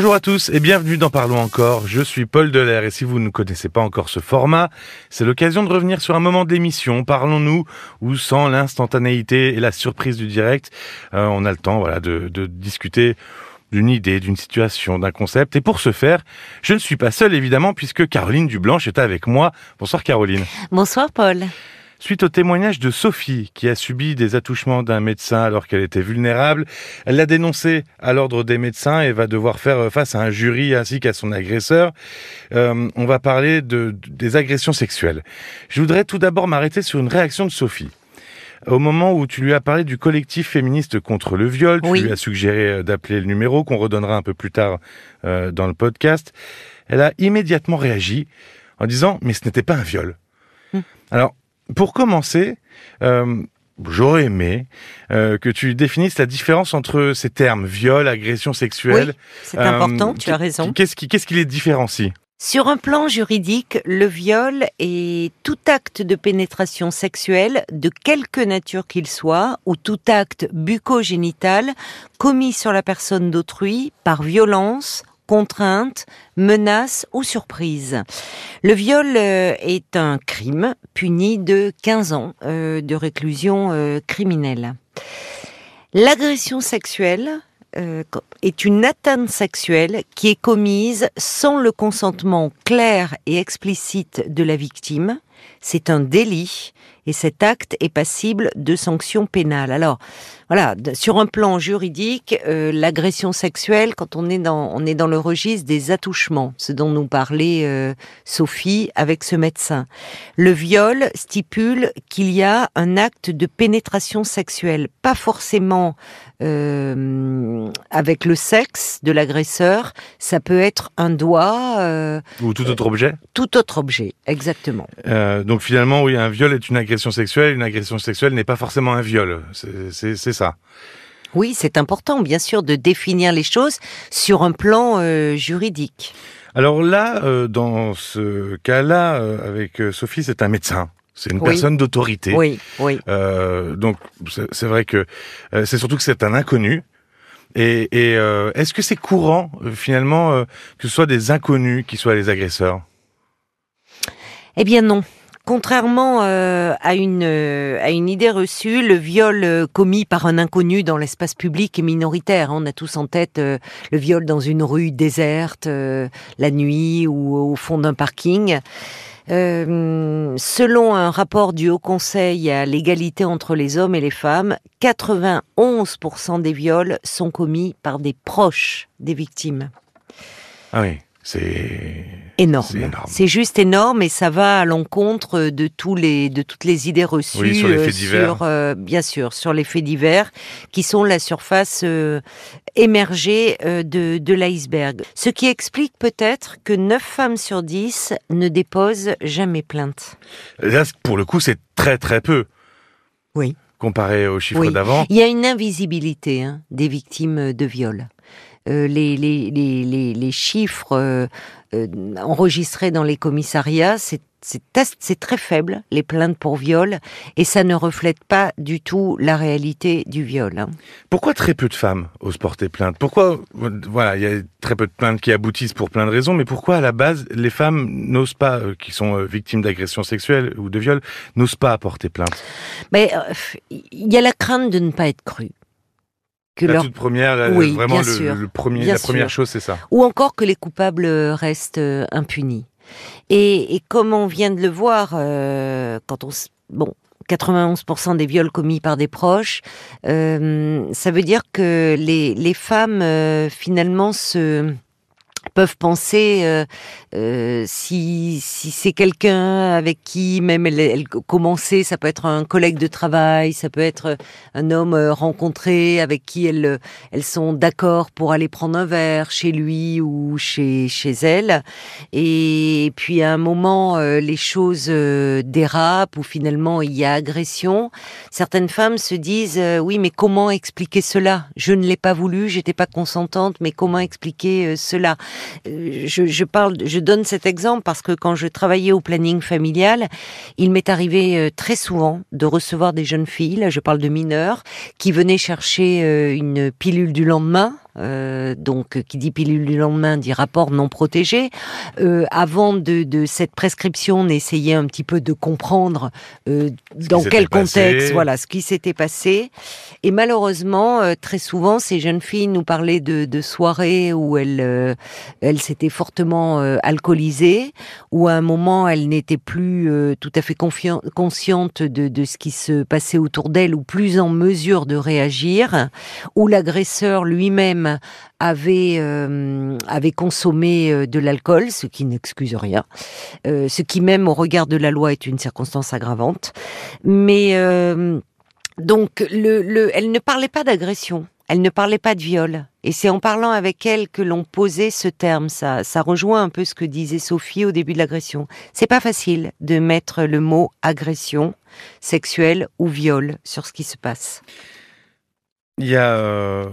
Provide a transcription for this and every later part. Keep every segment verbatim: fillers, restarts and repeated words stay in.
Bonjour à tous et bienvenue dans Parlons Encore, je suis Paul Delair et si vous ne connaissez pas encore ce format, c'est l'occasion de revenir sur un moment de l'émission, Parlons-nous, où sans l'instantanéité et la surprise du direct, euh, on a le temps voilà, de, de discuter d'une idée, d'une situation, d'un concept. Et pour ce faire, je ne suis pas seul évidemment puisque Caroline Dublanche est avec moi. Bonsoir Caroline. Bonsoir Paul. Suite au témoignage de Sophie, qui a subi des attouchements d'un médecin alors qu'elle était vulnérable, elle l'a dénoncé à l'ordre des médecins et va devoir faire face à un jury ainsi qu'à son agresseur. Euh, on va parler de, des agressions sexuelles. Je voudrais tout d'abord m'arrêter sur une réaction de Sophie. Au moment où tu lui as parlé du collectif féministe contre le viol, oui. Tu lui as suggéré d'appeler le numéro qu'on redonnera un peu plus tard euh, dans le podcast. Elle a immédiatement réagi en disant « mais ce n'était pas un viol hum. ». Alors, pour commencer, euh, j'aurais aimé euh, que tu définisses la différence entre ces termes, viol, agression sexuelle. Oui, c'est euh, important, tu as raison. Qu'est-ce qui, qu'est-ce qui les différencie ? Sur un plan juridique, le viol est tout acte de pénétration sexuelle, de quelque nature qu'il soit, ou tout acte bucco-génital commis sur la personne d'autrui par violence, contrainte, menace ou surprise. Le viol est un crime puni de quinze ans de réclusion criminelle. L'agression sexuelle est une atteinte sexuelle qui est commise sans le consentement clair et explicite de la victime. C'est un délit et cet acte est passible de sanctions pénales. Alors, voilà, sur un plan juridique, euh, l'agression sexuelle, quand on est dans, on est dans le registre des attouchements, ce dont nous parlait euh, Sophie avec ce médecin. Le viol stipule qu'il y a un acte de pénétration sexuelle, pas forcément euh, avec le sexe de l'agresseur, ça peut être un doigt... Euh, Ou tout autre objet ? Tout autre objet, exactement. Euh... Donc finalement, oui, un viol est une agression sexuelle, une agression sexuelle n'est pas forcément un viol, c'est, c'est, c'est ça. Oui, c'est important, bien sûr, de définir les choses sur un plan euh, juridique. Alors là, euh, dans ce cas-là, euh, avec Sophie, c'est un médecin. C'est une oui. personne d'autorité. Oui, oui. Euh, donc c'est, c'est vrai que euh, c'est surtout que c'est un inconnu. Et, et euh, est-ce que c'est courant, euh, finalement, euh, que ce soit des inconnus qui soient les agresseurs ? Eh bien non. Contrairement euh, à une euh, à une idée reçue, le viol euh, commis par un inconnu dans l'espace public est minoritaire. On a tous en tête euh, le viol dans une rue déserte, euh, la nuit ou au fond d'un parking. Euh, selon un rapport du Haut Conseil à l'égalité entre les hommes et les femmes, quatre-vingt-onze pour cent des viols sont commis par des proches des victimes. Ah oui. C'est énorme. c'est énorme, c'est juste énorme et ça va à l'encontre de, tous les, de toutes les idées reçues, oui, sur les faits divers. Sur, euh, bien sûr, sur les faits divers qui sont la surface euh, émergée euh, de, de l'iceberg. Ce qui explique peut-être que neuf femmes sur dix ne déposent jamais plainte. Là, pour le coup, c'est très très peu. Oui. Comparé aux chiffres oui. d'avant. Il y a une invisibilité hein, des victimes de viol. Euh, les, les, les, les, les chiffres euh, euh, enregistrés dans les commissariats, c'est, c'est, c'est très faible, les plaintes pour viol, et ça ne reflète pas du tout la réalité du viol. Hein. Pourquoi très peu de femmes osent porter plainte ? Pourquoi, voilà, il y a très peu de plaintes qui aboutissent pour plein de raisons, mais pourquoi à la base, les femmes n'osent pas, euh, qui sont euh, victimes d'agressions sexuelles ou de viol, n'osent pas porter plainte ? Mais il euh, y a la crainte de ne pas être crue. Que la leur... toute première, la, oui, vraiment le, le premier, la première sûr. chose, c'est ça. Ou encore que les coupables restent impunis. Et, et comme on vient de le voir, euh, quand on, bon, quatre-vingt-onze pour cent des viols commis par des proches, euh, ça veut dire que les, les femmes euh, finalement se peuvent penser euh, euh, si si c'est quelqu'un avec qui même elle, elle commençait, ça peut être un collègue de travail, ça peut être un homme rencontré avec qui elles elles sont d'accord pour aller prendre un verre chez lui ou chez chez elle, et puis à un moment euh, les choses euh, dérapent ou finalement il y a agression. Certaines femmes se disent euh, oui mais comment expliquer cela, je ne l'ai pas voulu, j'étais pas consentante, mais comment expliquer euh, cela. Je, je parle, je donne cet exemple parce que quand je travaillais au planning familial, il m'est arrivé très souvent de recevoir des jeunes filles, là je parle de mineures, qui venaient chercher une pilule du lendemain euh, donc qui dit pilule du lendemain dit rapport non protégé. Euh, avant de, de cette prescription, on essayait un petit peu de comprendre euh, dans quel contexte, passé. Voilà, ce qui s'était passé. Et malheureusement, euh, très souvent, ces jeunes filles nous parlaient de, de soirées où elles, euh, elles s'étaient fortement euh, alcoolisées, où à un moment, elles n'étaient plus euh, tout à fait confi- conscientes de, de ce qui se passait autour d'elles, ou plus en mesure de réagir, où l'agresseur lui-même avait, euh, avait consommé de l'alcool, ce qui n'excuse rien, euh, ce qui même au regard de la loi est une circonstance aggravante. Mais euh, donc, le, le, elle ne parlait pas d'agression, elle ne parlait pas de viol. Et c'est en parlant avec elle que l'on posait ce terme. Ça, ça rejoint un peu ce que disait Sophie au début de l'agression. C'est pas facile de mettre le mot agression sexuelle ou viol sur ce qui se passe. Il y a euh,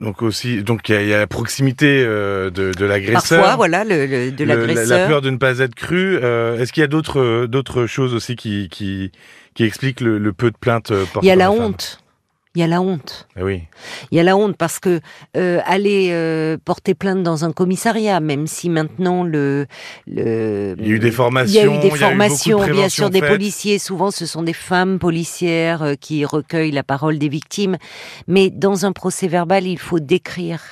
donc aussi donc il y a, il y a la proximité euh, de, de l'agresseur. Parfois, voilà, le, le, de l'agresseur. Le, la, la peur de ne pas être cru. Euh, est-ce qu'il y a d'autres d'autres choses aussi qui qui, qui expliquent le, le peu de plaintes portées? Il y a la honte. Il y a la honte. Oui. Il y a la honte parce que euh, aller euh, porter plainte dans un commissariat, même si maintenant le, le il y a eu des formations, il y a eu des formations, eu de bien sûr des fait. policiers. Souvent, ce sont des femmes policières euh, qui recueillent la parole des victimes. Mais dans un procès verbal, il faut décrire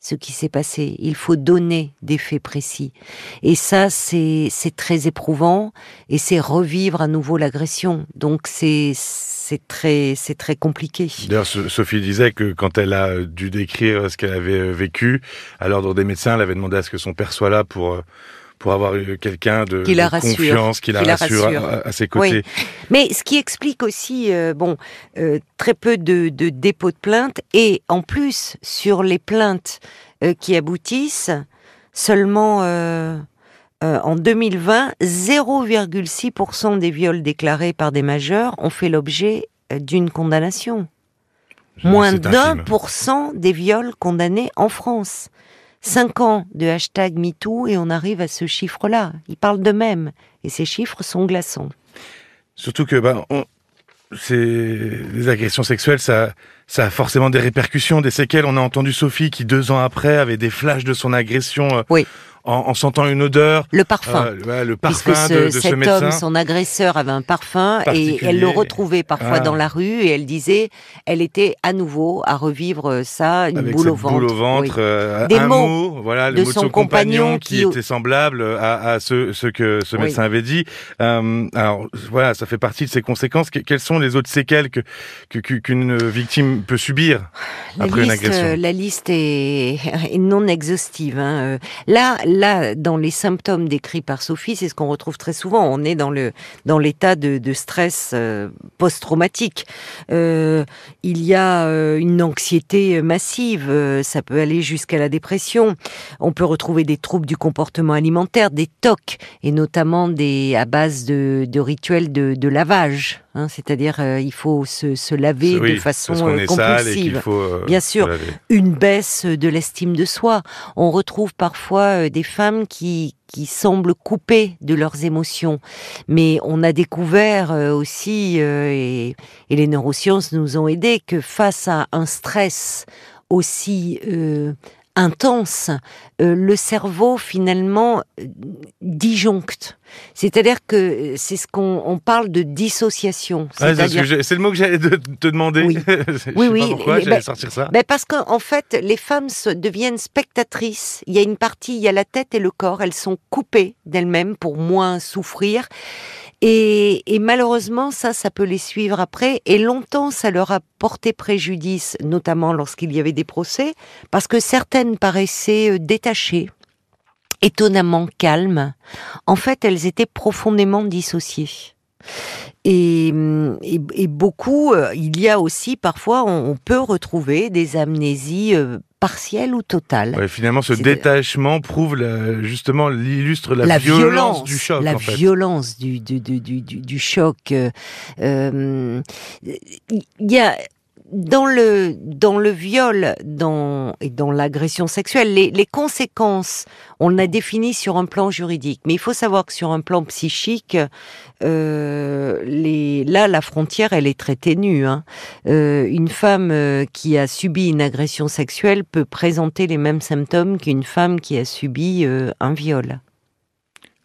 ce qui s'est passé. Il faut donner des faits précis. Et ça, c'est c'est très éprouvant et c'est revivre à nouveau l'agression. Donc c'est c'est très c'est très compliqué. D'ailleurs, Sophie disait que quand elle a dû décrire ce qu'elle avait vécu à l'ordre des médecins, elle avait demandé à ce que son père soit là pour pour avoir quelqu'un de, qui de rassure, confiance, qui, qui la, la rassure, rassure. À, à ses côtés. Oui. Mais ce qui explique aussi, euh, bon, euh, très peu de, de dépôts de plaintes, et en plus, sur les plaintes euh, qui aboutissent, seulement euh, euh, en deux mille vingt, zéro virgule six pour cent des viols déclarés par des majeurs ont fait l'objet d'une condamnation. Je Moins d'un pour cent des viols condamnés en France. Cinq ans de hashtag MeToo et on arrive à ce chiffre-là. Ils parlent d'eux-mêmes et ces chiffres sont glaçants. Surtout que ben, on... c'est... les agressions sexuelles, ça, ça a forcément des répercussions, des séquelles. On a entendu Sophie qui, deux ans après, avait des flashs de son agression. Oui. En, en sentant une odeur, le parfum, euh, ouais, le parfum ce, de, de cet ce médecin. Homme, son agresseur avait un parfum et elle le retrouvait parfois ah. dans la rue et elle disait, elle était à nouveau à revivre ça, une boule au, boule au ventre, oui. euh, des un mots, mot, voilà, de le mot de son, son compagnon qui, qui était semblable à, à ce, ce que ce médecin oui. avait dit. Euh, alors voilà, ça fait partie de ses conséquences. Que, quelles sont les autres séquelles que, que qu'une victime peut subir la après liste, une agression? La liste est, est non exhaustive. Hein. Là. Là, dans les symptômes décrits par Sophie, c'est ce qu'on retrouve très souvent. On est dans le dans l'état de, de stress euh, post-traumatique. Euh, il y a euh, une anxiété massive. Euh, ça peut aller jusqu'à la dépression. On peut retrouver des troubles du comportement alimentaire, des tocs, et notamment des à base de, de rituels de, de lavage. Hein, c'est-à-dire, euh, il faut se, se laver oui, de façon euh, compulsive. Faut, euh, Bien sûr, une baisse de l'estime de soi. On retrouve parfois euh, des femmes qui qui semblent coupées de leurs émotions. Mais on a découvert euh, aussi, euh, et, et les neurosciences nous ont aidés, que face à un stress aussi euh, intense, euh, le cerveau finalement euh, disjoncte. C'est-à-dire que c'est ce qu'on on parle de dissociation. Ah, c'est, que je, c'est le mot que j'allais te, te demander. Oui, je oui. Sais oui pas pourquoi j'allais ben, sortir ça ben parce qu'en fait, les femmes se, deviennent spectatrices. Il y a une partie, il y a la tête et le corps. Elles sont coupées d'elles-mêmes pour moins souffrir. Et, et malheureusement, ça, ça peut les suivre après. Et longtemps, ça leur a porté préjudice, notamment lorsqu'il y avait des procès, parce que certaines paraissaient détachées, étonnamment calmes. En fait, elles étaient profondément dissociées. Et, et, et beaucoup, il y a aussi, parfois, on, on peut retrouver des amnésies euh, partielle ou totale. Ouais, finalement, ce c'est détachement de... prouve la, justement l'illustre la, la violence, violence du choc. La en fait. violence du, du, du, du, du choc. Il euh, y a dans le dans le viol, dans et dans l'agression sexuelle, les, les conséquences, on l'a défini sur un plan juridique, mais il faut savoir que sur un plan psychique, euh, les là la frontière elle est très ténue. Hein. Euh, une femme euh, qui a subi une agression sexuelle peut présenter les mêmes symptômes qu'une femme qui a subi euh, un viol.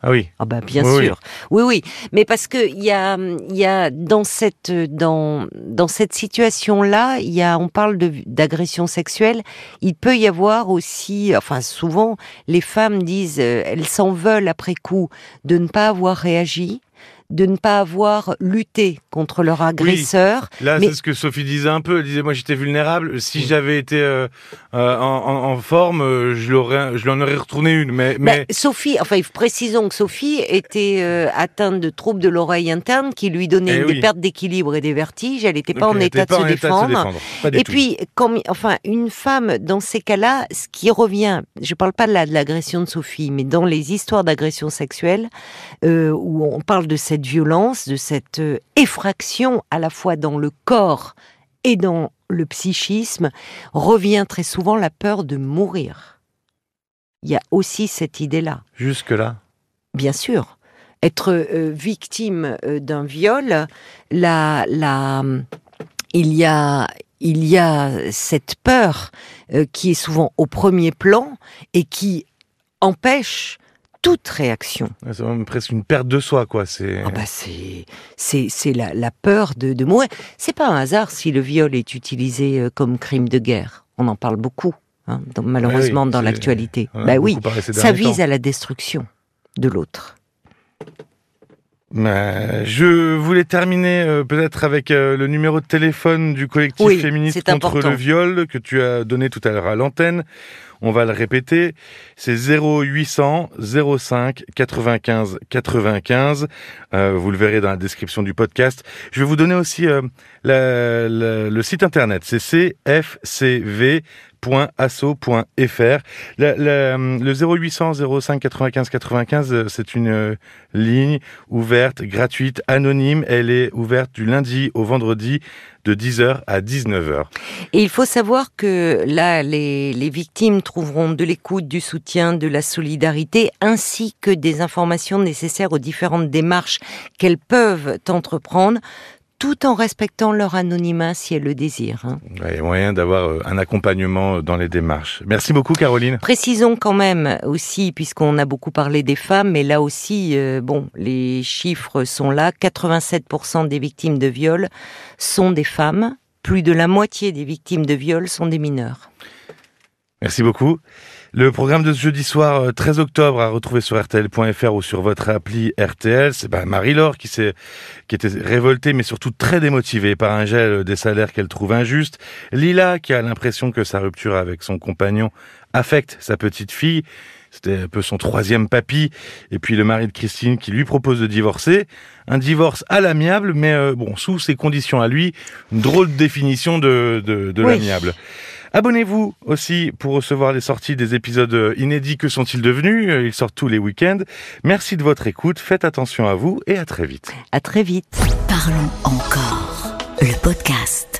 Ah oui. Ah bah bien oui, sûr. Oui. oui oui, mais parce que il y a il y a dans cette dans dans cette situation là, il y a on parle de d'agression sexuelle, il peut y avoir aussi enfin souvent les femmes disent elles s'en veulent après coup de ne pas avoir réagi, de ne pas avoir lutté contre leur agresseur. Oui. Là, mais... c'est ce que Sophie disait un peu. Elle disait, moi, j'étais vulnérable. Si oui. j'avais été euh, euh, en, en forme, euh, je l'aurais, je l'en aurais retourné une. Mais, mais... Bah, Sophie, enfin, précisons que Sophie était euh, atteinte de troubles de l'oreille interne qui lui donnaient eh oui. des pertes d'équilibre et des vertiges. Elle n'était pas, en état, pas en état de se défendre. Pas du et tout. Puis, quand, enfin, une femme, dans ces cas-là, ce qui revient, je ne parle pas de, la, de l'agression de Sophie, mais dans les histoires d'agression sexuelle, euh, où on parle de cette de violence, de cette effraction à la fois dans le corps et dans le psychisme, revient très souvent la peur de mourir. Il y a aussi cette idée-là. Jusque-là ? Bien sûr. Être euh, victime euh, d'un viol, la, la, il y a... il y a cette peur euh, qui est souvent au premier plan et qui empêche toute réaction. C'est même presque une perte de soi, quoi. C'est, ah bah c'est, c'est, c'est la, la peur de, de mourir. C'est pas un hasard si le viol est utilisé comme crime de guerre. On en parle beaucoup, hein, dans, malheureusement, oui, dans l'actualité. Bah oui, ça vise temps. à la destruction de l'autre. Euh, je voulais terminer euh, peut-être avec euh, le numéro de téléphone du collectif oui, féministe contre important. le viol que tu as donné tout à l'heure à l'antenne. On va le répéter, c'est zéro huit cents zéro cinq quatre-vingt-quinze quatre-vingt-quinze. Euh, vous le verrez dans la description du podcast. Je vais vous donner aussi euh, la, la, le site internet, c'est c f c v point asso point f r. La, la, le zéro huit cents zéro cinq quatre-vingt-quinze quatre-vingt-quinze, c'est une euh, ligne ouverte, gratuite, anonyme. Elle est ouverte du lundi au vendredi, de dix heures à dix-neuf heures. Et il faut savoir que là, les, les victimes trouveront de l'écoute, du soutien, de la solidarité, ainsi que des informations nécessaires aux différentes démarches qu'elles peuvent entreprendre, tout en respectant leur anonymat si elles le désirent. Hein. Il y a moyen d'avoir un accompagnement dans les démarches. Merci beaucoup, Caroline. Précisons quand même aussi, puisqu'on a beaucoup parlé des femmes, mais là aussi, euh, bon, les chiffres sont là. quatre-vingt-sept pour cent des victimes de viol sont des femmes. Plus de la moitié des victimes de viol sont des mineurs. Merci beaucoup. Le programme de ce jeudi soir, treize octobre, à retrouver sur r t l point f r ou sur votre appli R T L. C'est ben Marie-Laure qui s'est, qui était révoltée, mais surtout très démotivée par un gel des salaires qu'elle trouve injuste. Lila, qui a l'impression que sa rupture avec son compagnon affecte sa petite fille. C'était un peu son troisième papy. Et puis le mari de Christine qui lui propose de divorcer. Un divorce à l'amiable, mais euh, bon, sous ses conditions à lui, une drôle de définition de, de, de oui. l'amiable. Abonnez-vous aussi pour recevoir les sorties des épisodes inédits. Que sont-ils devenus ? Ils sortent tous les week-ends. Merci de votre écoute, faites attention à vous et à très vite. À très vite. Parlons encore, le podcast.